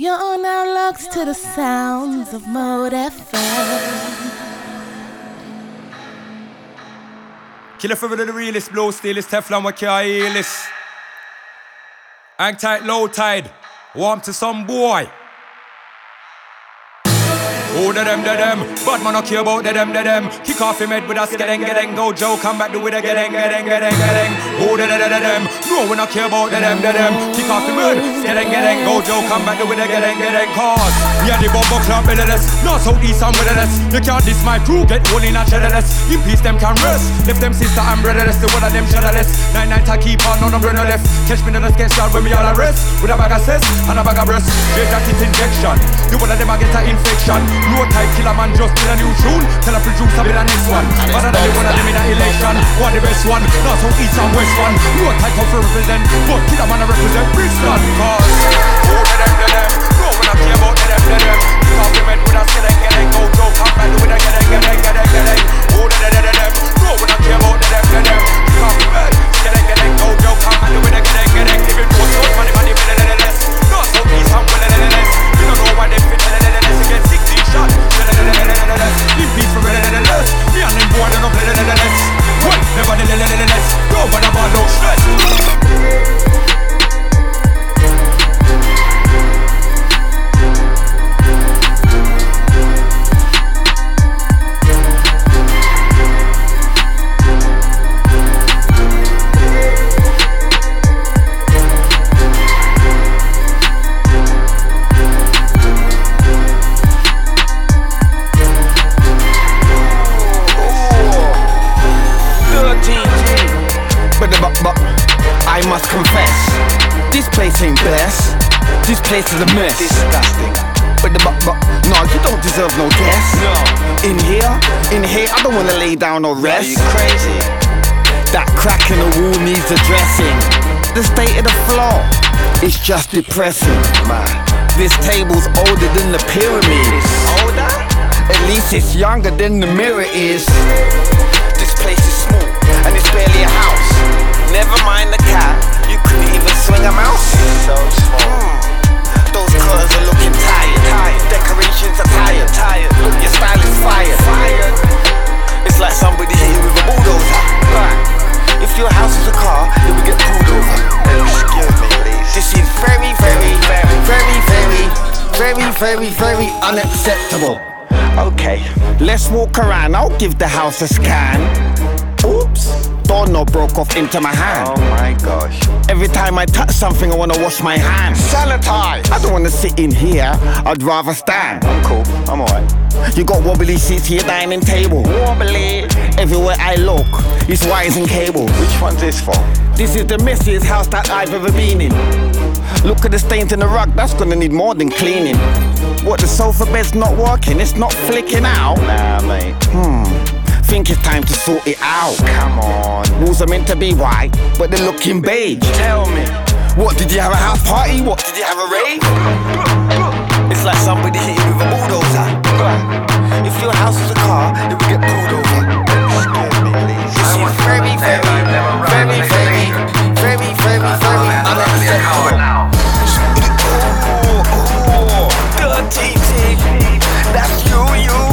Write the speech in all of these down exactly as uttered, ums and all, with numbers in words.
You're now locked to the sounds of Mode F M. Killer for the realest, blow steelest, Teflon with your heelest. Hang tight, low tide, warm to some boy. Oh, the dem, the dem, bad man no care about the dem, the dem. Kick off him head with a skedeng, gedeng. Go Joe, come back do with a gedeng, gedeng, gedeng, gedeng. Oh, the dem, the dem, no we no care about the dem, the dem. Kick off him head, skedeng, gedeng. Go Joe, come back do with a gedeng, gedeng. Cause yeah, the bumbo club wilderness, north, south, east and wilderness. You can't diss my crew, get one in a cheddarless. In peace them can rest, left them sister and brotherless. The one of them shadowless, nine night I keep on, no no brother left. Catch me in the sketch shot when me all a rest. With a bag of cess and a bag of breast. Straight at it injection, the one of them a get a infection. No type killer man just did a new tune. Tell a producer be the next one. But I don't want to live in an election. One the best one, not so east and west one. No type of represent, but killer man I represent Bristol. Cause who the them, the them, no one I care about the them, the them. Compliment with a select, get it, go joke, come back with a get it, get it, get it, get it. Who the them, the them, no one I care about the them, the them. Compliment, get it, get it, go joke, come back with a get it, get it. If it was not money, money, better than less. Not so east and well than less. You don't know why they fit than less. You get sick. Shot, leave peace for relentless. Me and them boy, they don't play the relentless. What? Never the relentless. Go for the ball, no stress. I must confess, this place ain't blessed. This place is a mess. Disgusting. But the but but no, you don't deserve no guess. No. In here, in here, I don't wanna lay down or rest. Are you crazy? That crack in the wall needs addressing. The state of the floor is just depressing. Man, this table's older than the pyramids. Older? At least it's younger than the mirror is. This place is small and it's barely a house. Never mind the cat, you couldn't even swing a mouse. So small. Mm. Those colours are looking tired, tired. Decorations are tired, tired. Look, your style is fired, fired. It's like somebody hit you with a bulldozer. Right. If your house is a car, it would get pulled over. Excuse me, please. This is very, very, very, very, very, very, very, very unacceptable. Okay, let's walk around. I'll give the house a scan. Oops. Doorknob broke off into my hand. Oh my gosh. Every time I touch something I wanna wash my hands. Sanitize. I don't wanna sit in here, I'd rather stand. I'm cool, I'm alright. You got wobbly seats to your dining table. Wobbly. Everywhere I look, it's wires and cables. Which one's this for? This is the messiest house that I've ever been in. Look at the stains in the rug, that's gonna need more than cleaning. What, the sofa bed's not working, it's not flicking out? Nah mate. Hmm. Think it's time to sort it out. Come on. Walls are meant to be white, but they're looking beige. Tell me, what, did you have a house party? What, did you have a rave? It's like somebody hit you with a bulldozer. If your house is a car, it would get pulled over. Excuse me, please. This is very, very, very, very, very, very, very, very unacceptable. Oh, oh, dirty tea. That's you, you.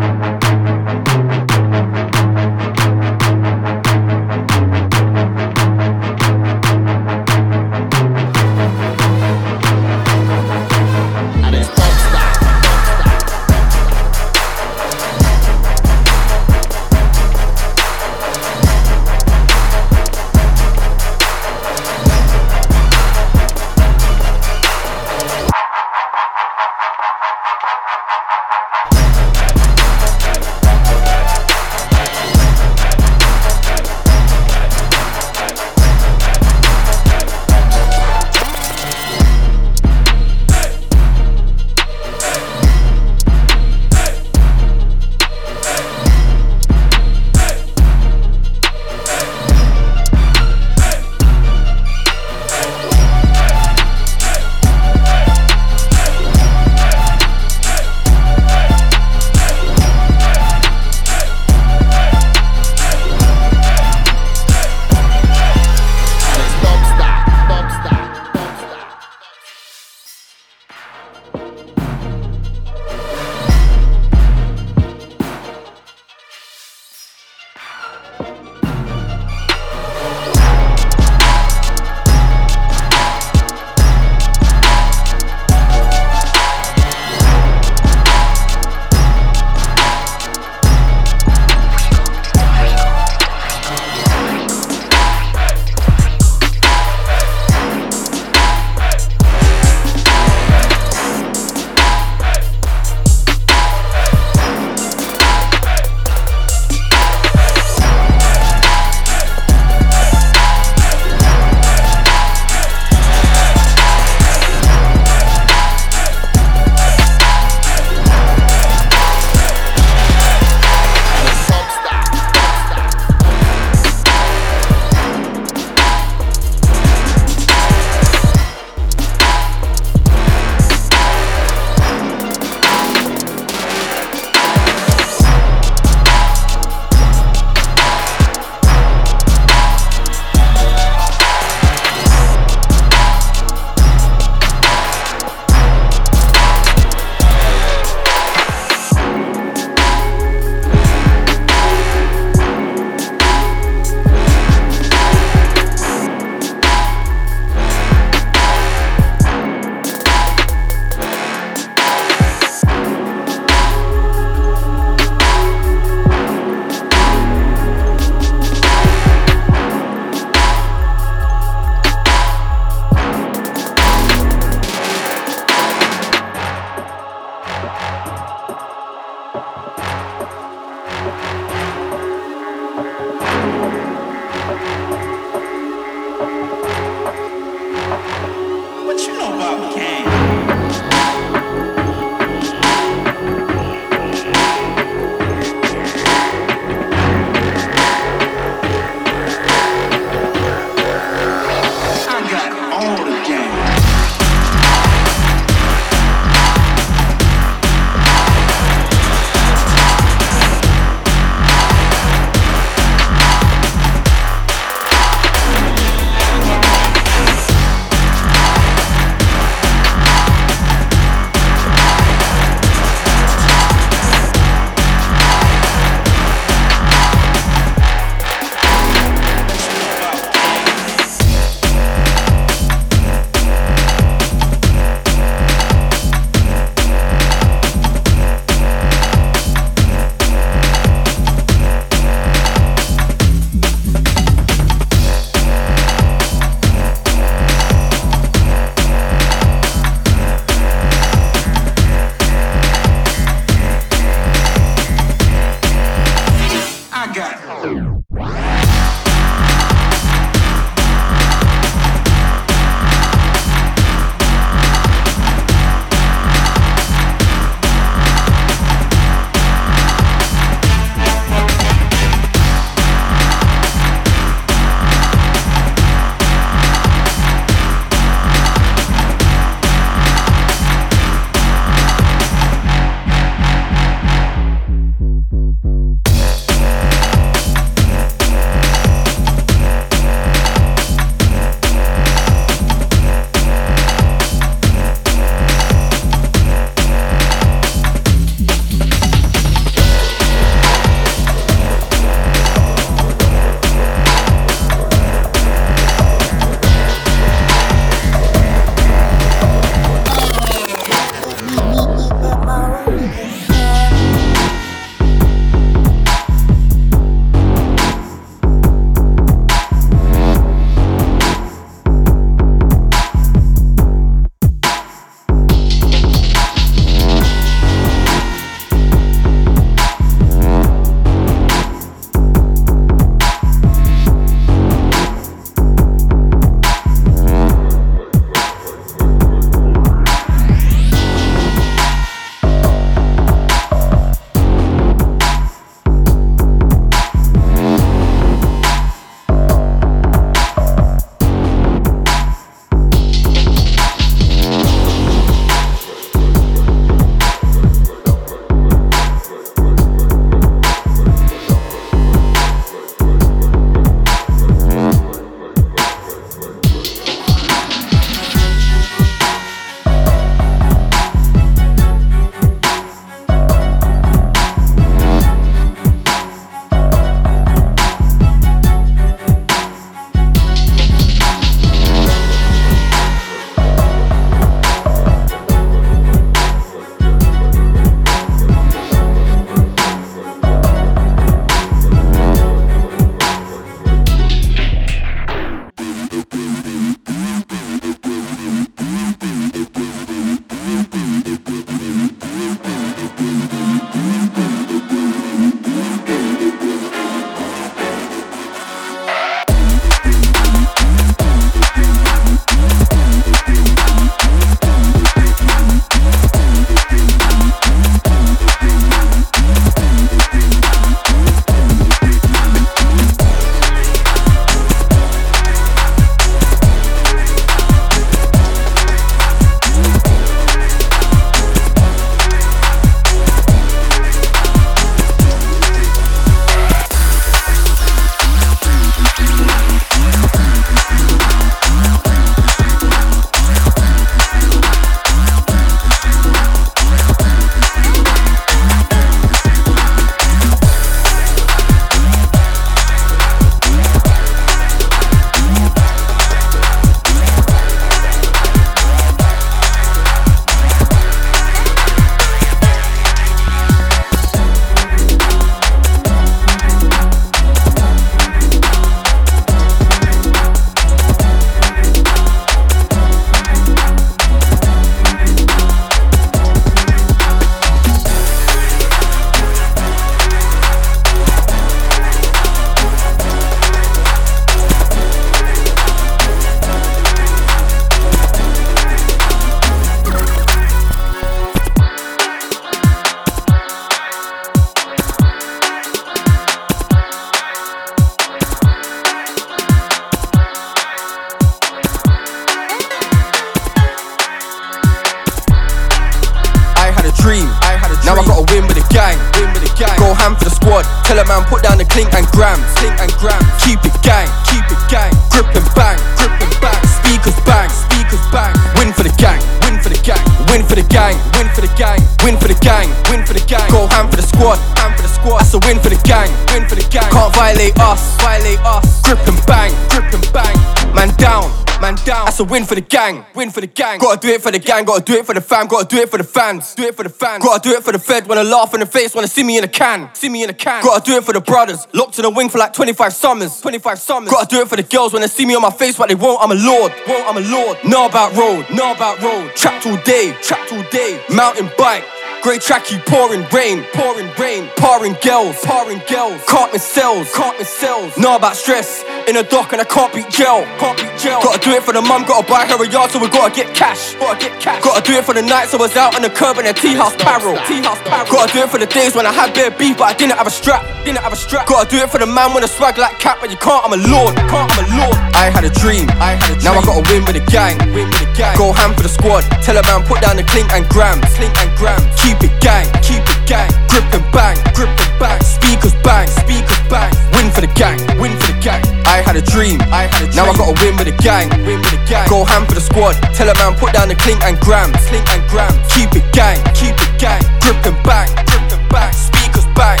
Tell a man put down the clink and gram, clink and gram. Keep it gang, keep it gang. Grip and bang, grip and bang. Speakers bang, speakers bang. Win for the gang, win for the gang. Win for the gang, win for the gang. Win for the gang, win for the gang. Go ham for the squad, ham for the squad. That's a win for the gang, win for the gang. Can't violate us, violate us. Grip and bang, grip and bang. Man down, man down. That's a win for the gang, win for the gang. Gotta do it for the gang, gotta do it for the fam, gotta do it for the fans, do it for the fans. Gotta do it for the fed, wanna laugh in the face, wanna see me in a can, see me in a can. Gotta do it for the brothers, locked in the wing for like twenty-five summers, twenty-five summers. Gotta do it for the girls when they see me on my face, but they won't. I'm a lord, won't. I'm a lord. Know about road, know about road. Trapped all day, trapped all day. Mountain bike. Grey tracky, pouring rain, pouring rain, parring girls, parring girls, carpet cells, carpet cells. Know about stress in a dock and I can't beat gel, can't beat gel. Gotta do it for the mum, gotta buy her a yard, so we gotta get cash, gotta get cash. Gotta do it for the nights I was out on the curb in a tea house barrel, tea house barrel. Gotta do it for the days when I had bare beef but I didn't have a strap, didn't have a strap. Gotta do it for the man with a swag like Cap, but you can't. I'm a lord, can't. I'm a lord. I had a dream, I had a dream. Now I gotta win with the gang, win with the gang. Go ham for the squad. Tell a man put down the clink and gram, clink and gram. Keep Keep it gang, keep it gang. Grip and bang, grip and bang. Speakers bang, speakers bang. Win for the gang, win for the gang. I had a dream, I had a dream. Now I gotta win with the gang, win with the gang. Go ham for the squad. Tell a man put down the clink and gram, clink and gram. Keep it gang, keep it gang. Grip and bang, grip and bang. Speakers bang.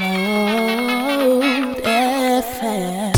Mode F M.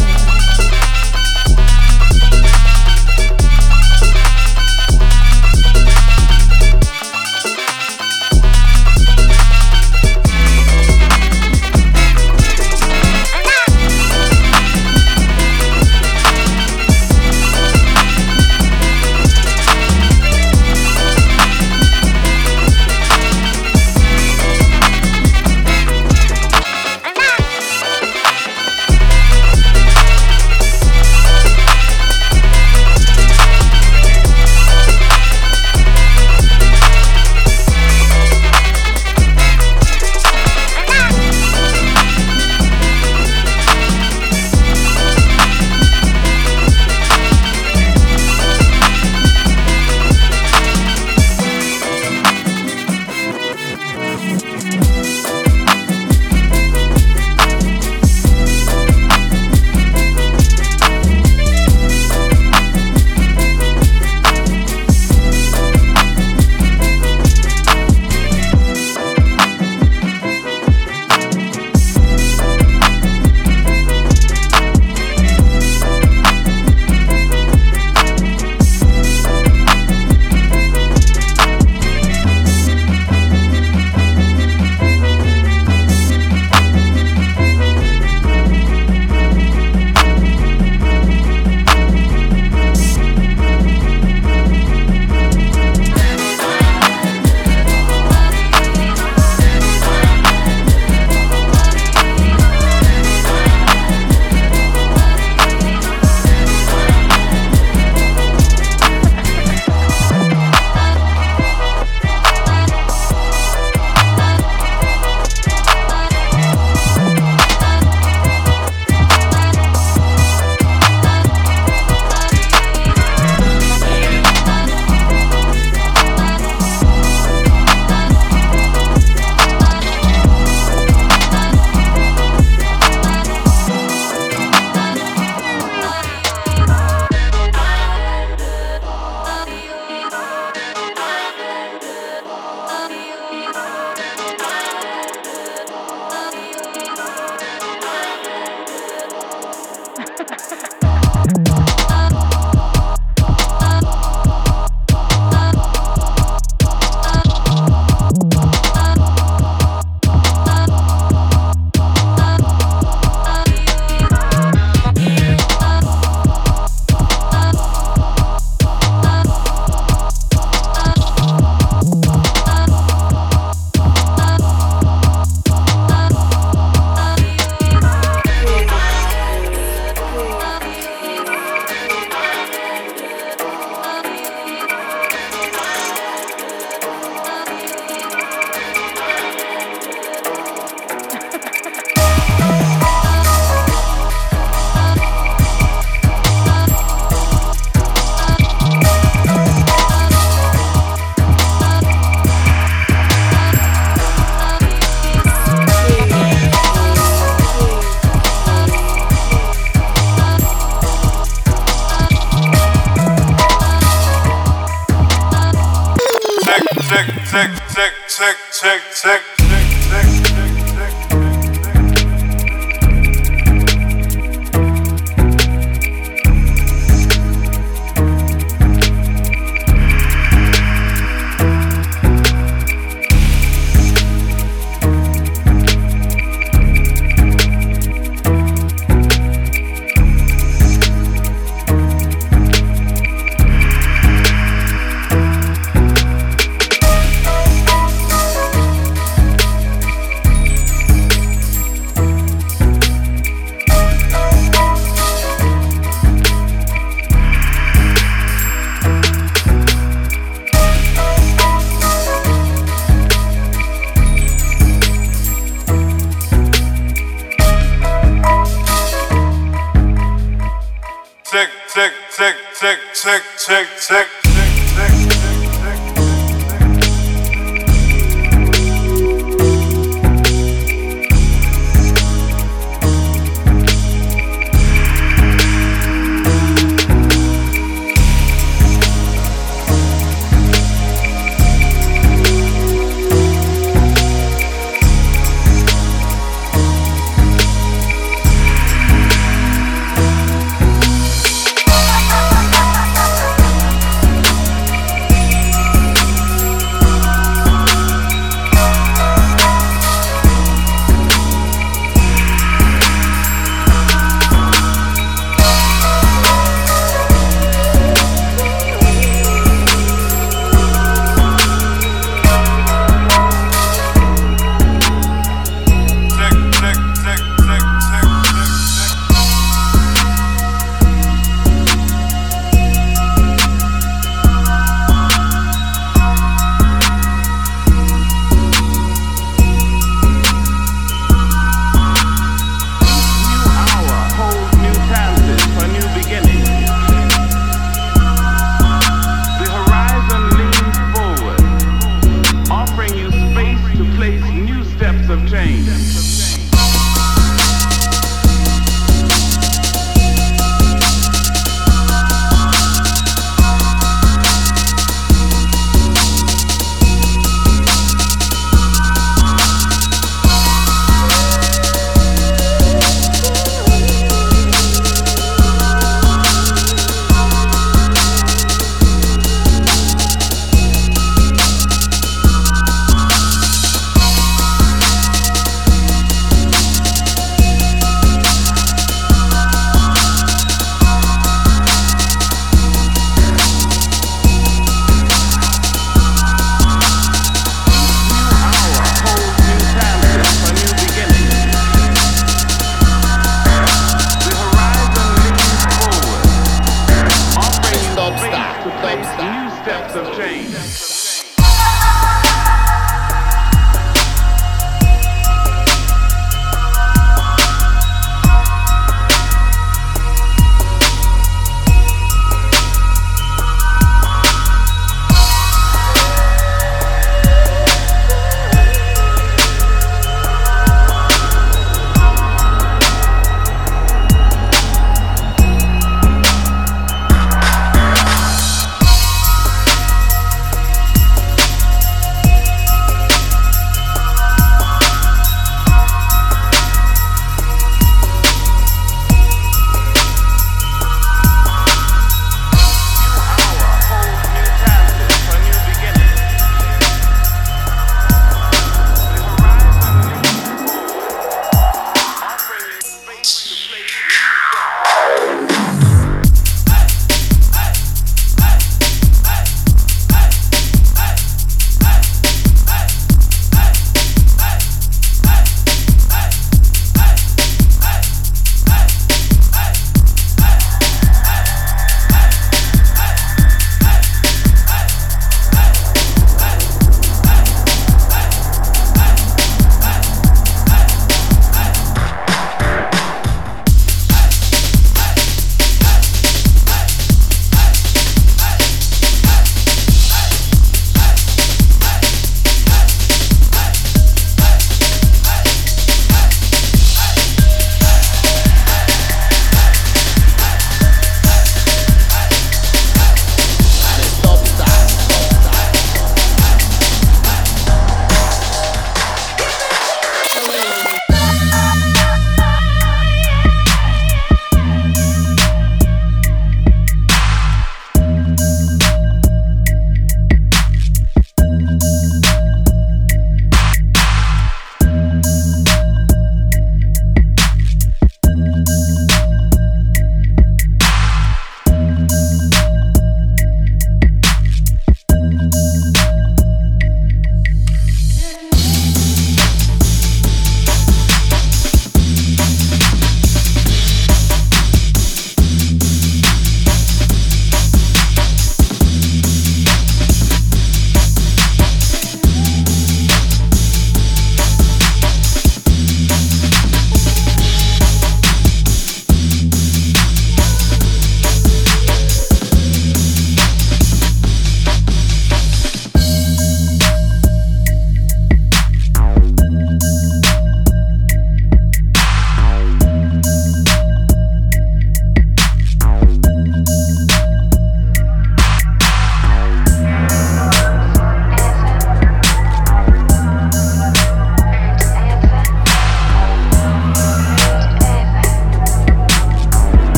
depths of change.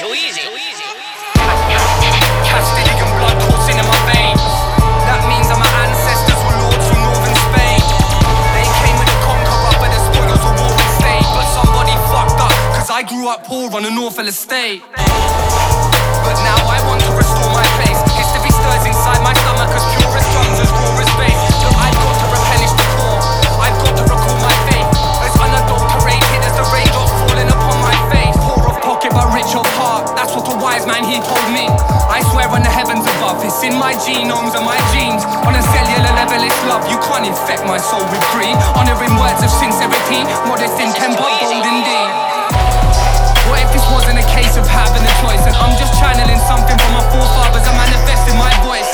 too easy. Castilian blood coursing in my veins. That means I'm an ancestor. I grew up poor on an awful estate, but now I want to restore my place. History stirs inside my stomach as pure as drums, as raw as bass. No, I've got to replenish the core. I've got to recall my faith, as unadulterated as the raindrops falling upon my face. Poor of pocket but rich of heart, that's what a wise man he told me. I swear on the heavens above, it's in my genomes and my genes. On a cellular level it's love, you can't infect my soul with greed. Honouring words of sincerity, modest in temper, bold indeed. What if this wasn't a case of having a choice? And I'm just channeling something from my forefathers, I'm manifesting my voice.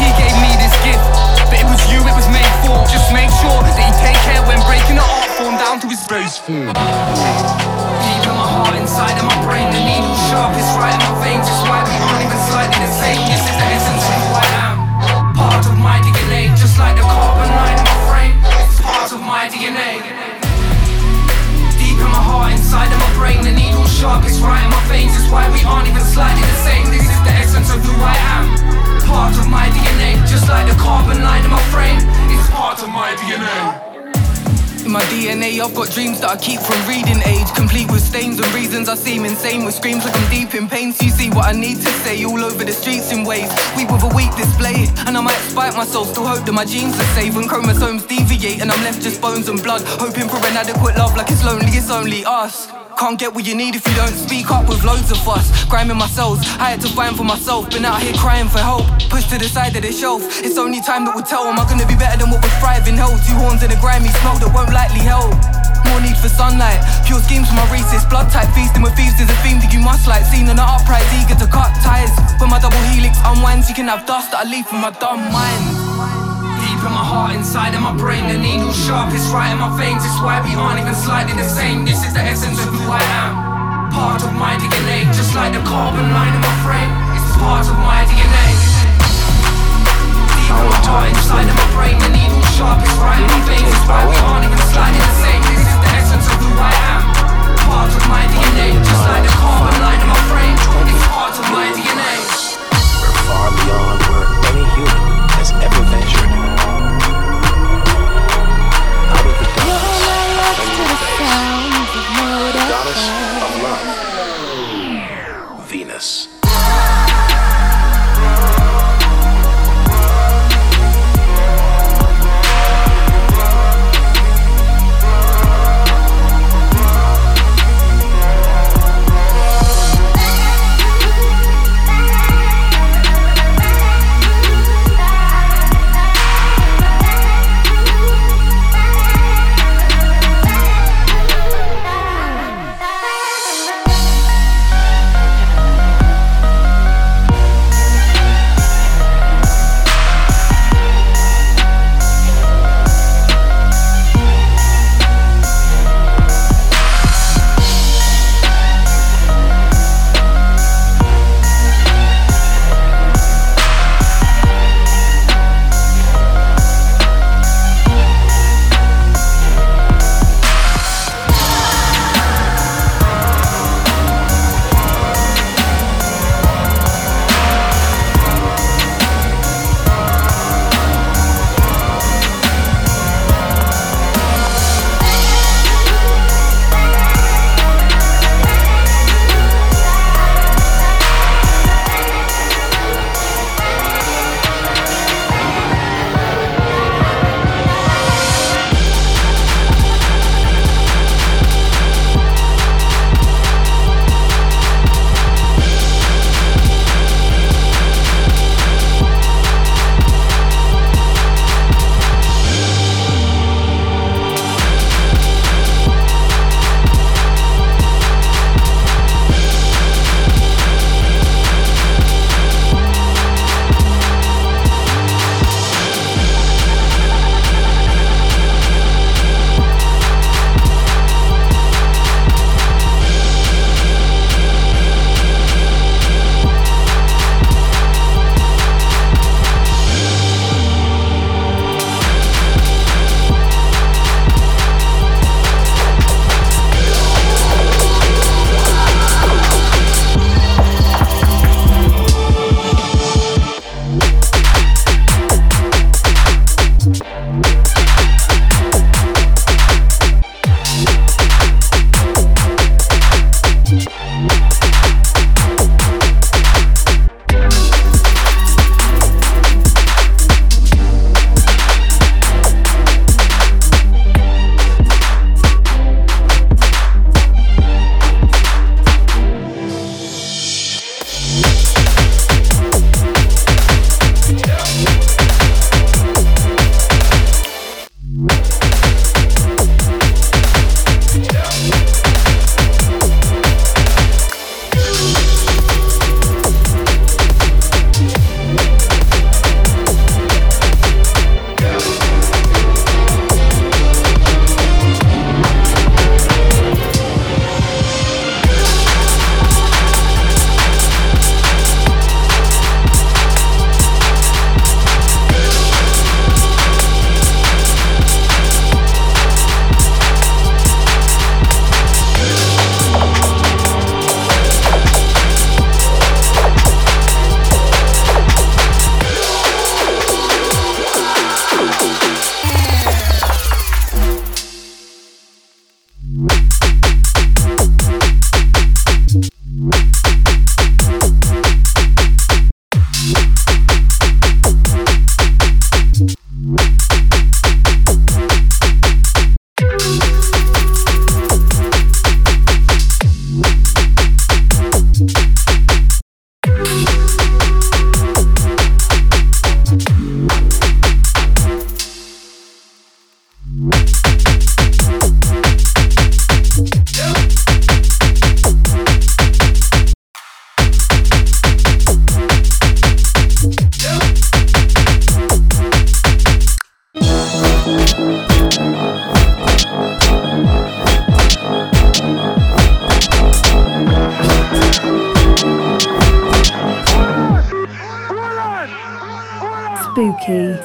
He gave me this gift, but it was you it was made for. Just make sure that you take care when breaking the art form down to his base form. Deep in my heart, inside of my brain, the needle sharp is right in my veins. Just why we aren't even slightly the same. This is the essence of who I am. Part of my D N A, just like the carbon line in my frame. It's part of my D N A. Deep in my heart, inside of my brain, the needle sharp is right in my veins. It's why we aren't even slightly the same. This is the essence of who I am. Part of my D N A, just like the carbon line in my frame. It's part of my D N A. In my D N A, I've got dreams that I keep from reading age, complete with stains and reasons I seem insane, with screams like I'm deep in pain. So you see what I need to say, all over the streets in waves, weak with a weak display. And I might spite myself, still hope that my genes are safe. When chromosomes deviate and I'm left just bones and blood, hoping for an adequate love like it's lonely, it's only us. Can't get what you need if you don't speak up with loads of fuss. Grinding my souls, I had to find for myself. Been out here crying for help, pushed to the side of the shelf. It's only time that will tell, am I gonna be better than what was thriving hell? Two horns and a grimy smell that won't likely help. More need for sunlight, pure schemes for my racist blood type. Feasting with thieves is a theme that you must like. Seen on the upright, eager to cut ties. When my double helix unwinds, you can have dust that I leave from my dumb mind. Deep in my heart, inside of my brain, the needle sharp is right in my veins. It's why we aren't even slightly the same. This is the essence of who I am. Part of my D N A, just like the carbon line in my frame. It's part of my D N A. Deep in my heart, inside of my brain, the needle sharp is right in my veins. It's why we aren't even slightly the same. This is the essence of who I am. Part of my D N A, just like the carbon line in my frame. It's part of my D N A. We're far beyond where any human has ever ventured. Goddess of love, Venus. Spooky.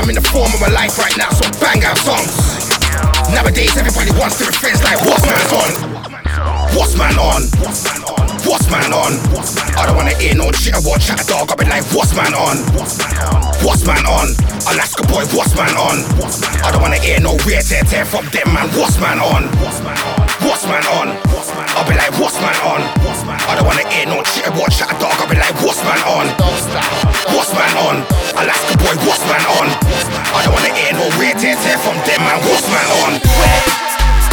I'm in the form of my life right now, so bang out songs. Nowadays everybody wants to be friends like what's man on? What's man on? What's man on? What's man on? I don't wanna hear no shit, I won't chat a dog, I'll be like what's man on? What's man on? Alaska boy, what's man on? I don't wanna hear no weird tear tear from them man, what's man on? What's man on? I'll be like what's man on? I don't wanna hear no shit, I won't chat a dog, I'll be like what's man on? What's man on? Alaska boy, what's man on? I don't wanna hear no weird tear tear from them man, what's man on?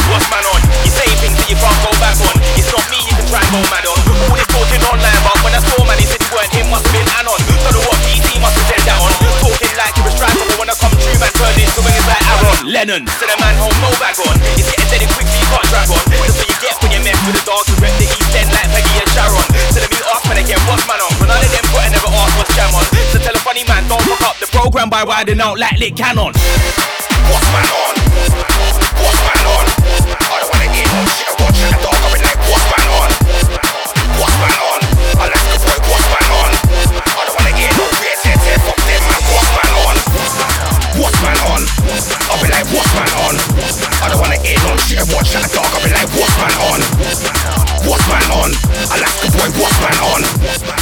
What's man on? You say things that you can't go back on. It's not me you can try and go mad on. All this talking online, but when I saw man, he said it weren't him, must have been Anon. Don't know what P T must have said that on. Talking like he was trapped, but when I come true, man, turn this to where it's like Aaron Lennon. So the man hold no bag on. It's getting dead and quickly, you can't drag on. That's what you get when you're met with the dogs who rep the East End like Peggy and Sharon. So let me ask man again, what's man on? But none of them put and never asked what's jam on. So tell a funny man, don't fuck up the program by riding out like Lit Cannon. What's man on? What's man on? I don't wanna hear no shit, I won't chat a dog, I'll be like what's man on? What's man on? Alaska boy, what's man on? I don't wanna hear no weird tear tear from them man, what's man on? What's man on? I'll be like what's man on? I don't wanna hear no shit, I won't chat a dog, I'll be like what's man on? What's man on? Alaska boy, what's man on?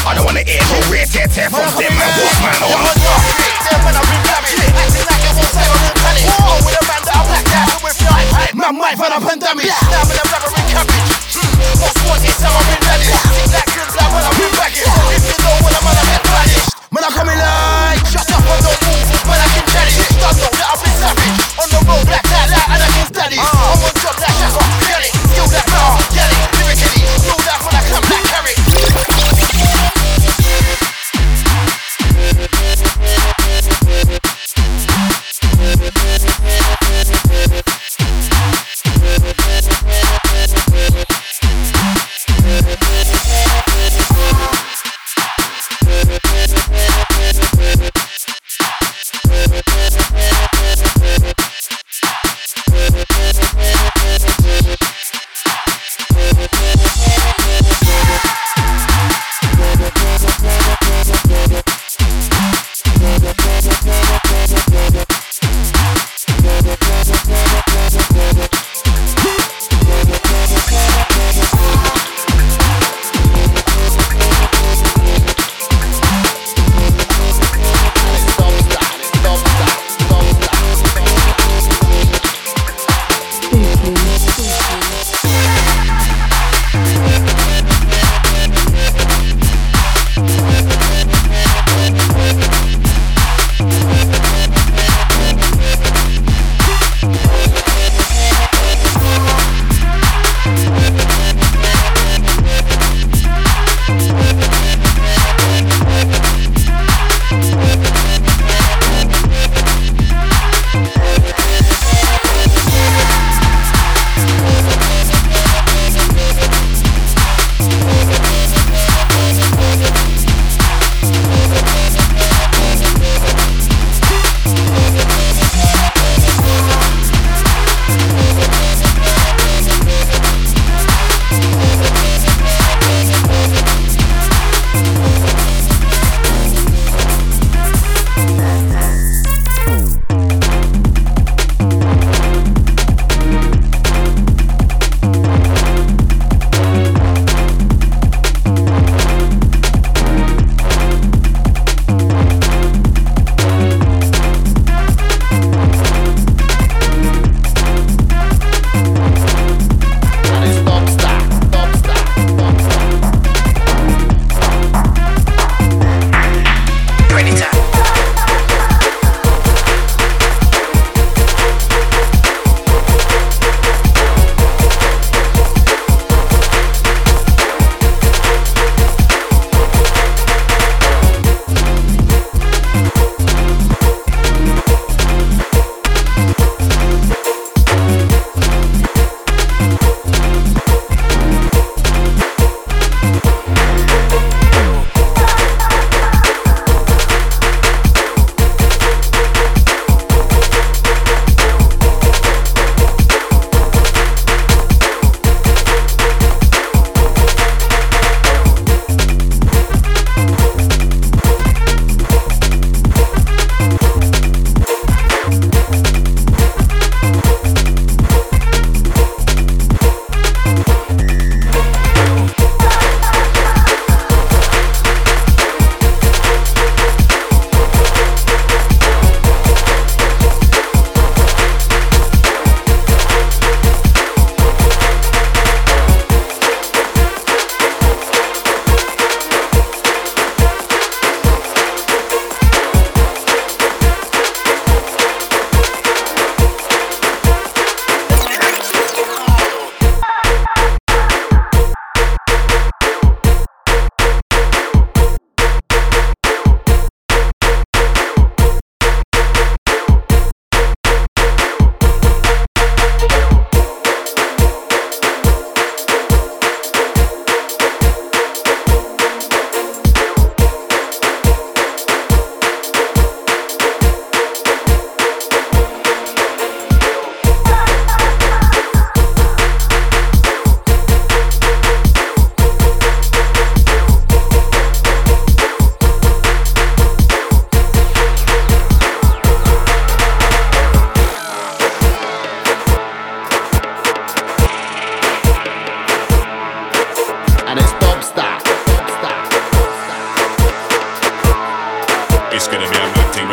I don't wanna hear no weird tear tear from them man, what's man on? My mic ran up and damaged. Now I'm in a blabbering cabbage. Most wanted, so I'm in daddy. Sick like good blood when I'm in baggage. If you know when I'm on a head baggage. Man I come in like shut up on no move, man I can daddy. I know that I've been savage. On the road like that, that and I can steady. I'm on job like Shaka, get it. Skill that power, get it. Lyrically, know that when I come like carry.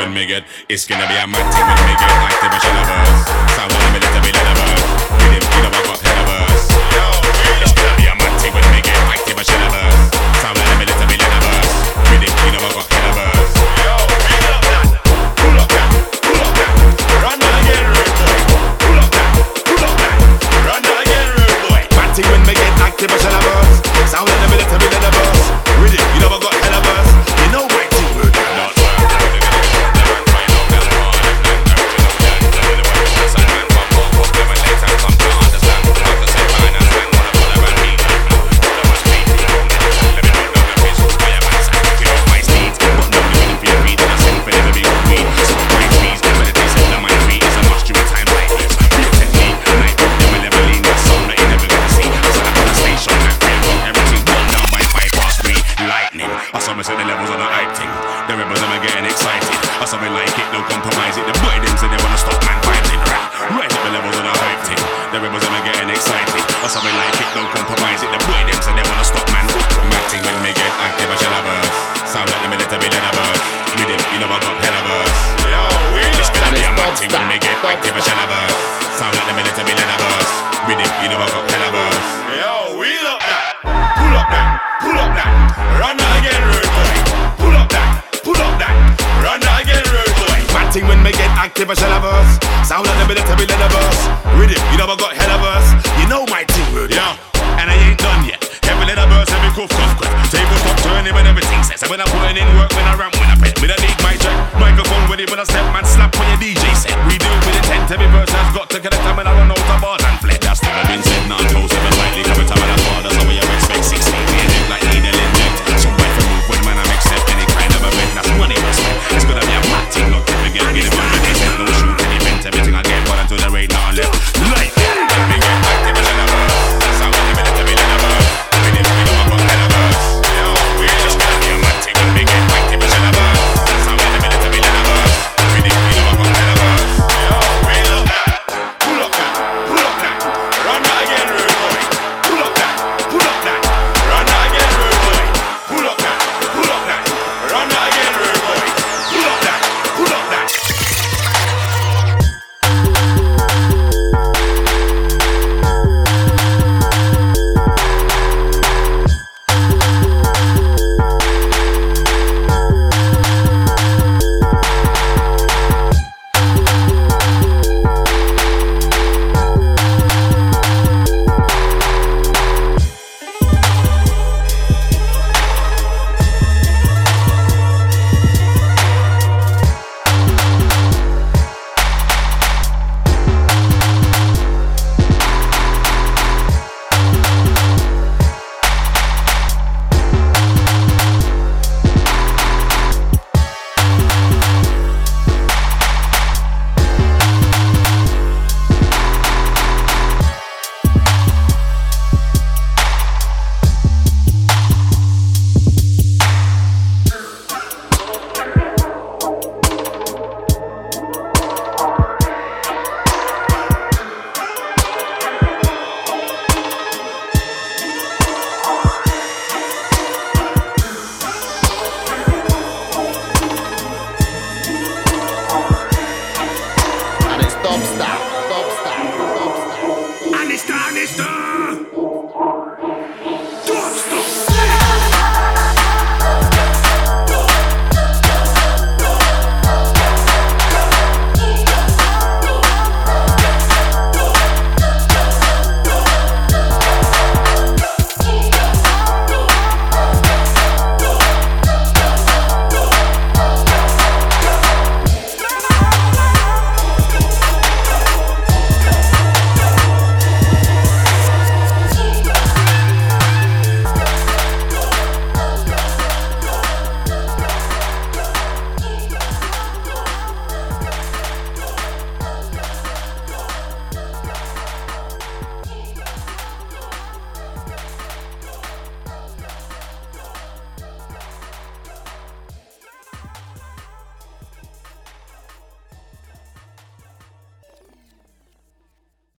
when me get. It's gonna be a mad thing when me get active and she love us. Sound wanna be little bit of us. With him, you know I got head of us. It's gonna be a mad thing when me get active and she love us. Sound wanna be little bit of us. With him, you know I got head of us. Pull up that, pull up that, run down again, rude boy. Pull up that, pull up that, run down again, rude boy. Mad thing when me get active and she love us. Sound wanna be little bit of us. With him, you know I got head of us. You know what? Step man slap on your D J set. We do it with intent. Every verse has got to connect. I'm in a run.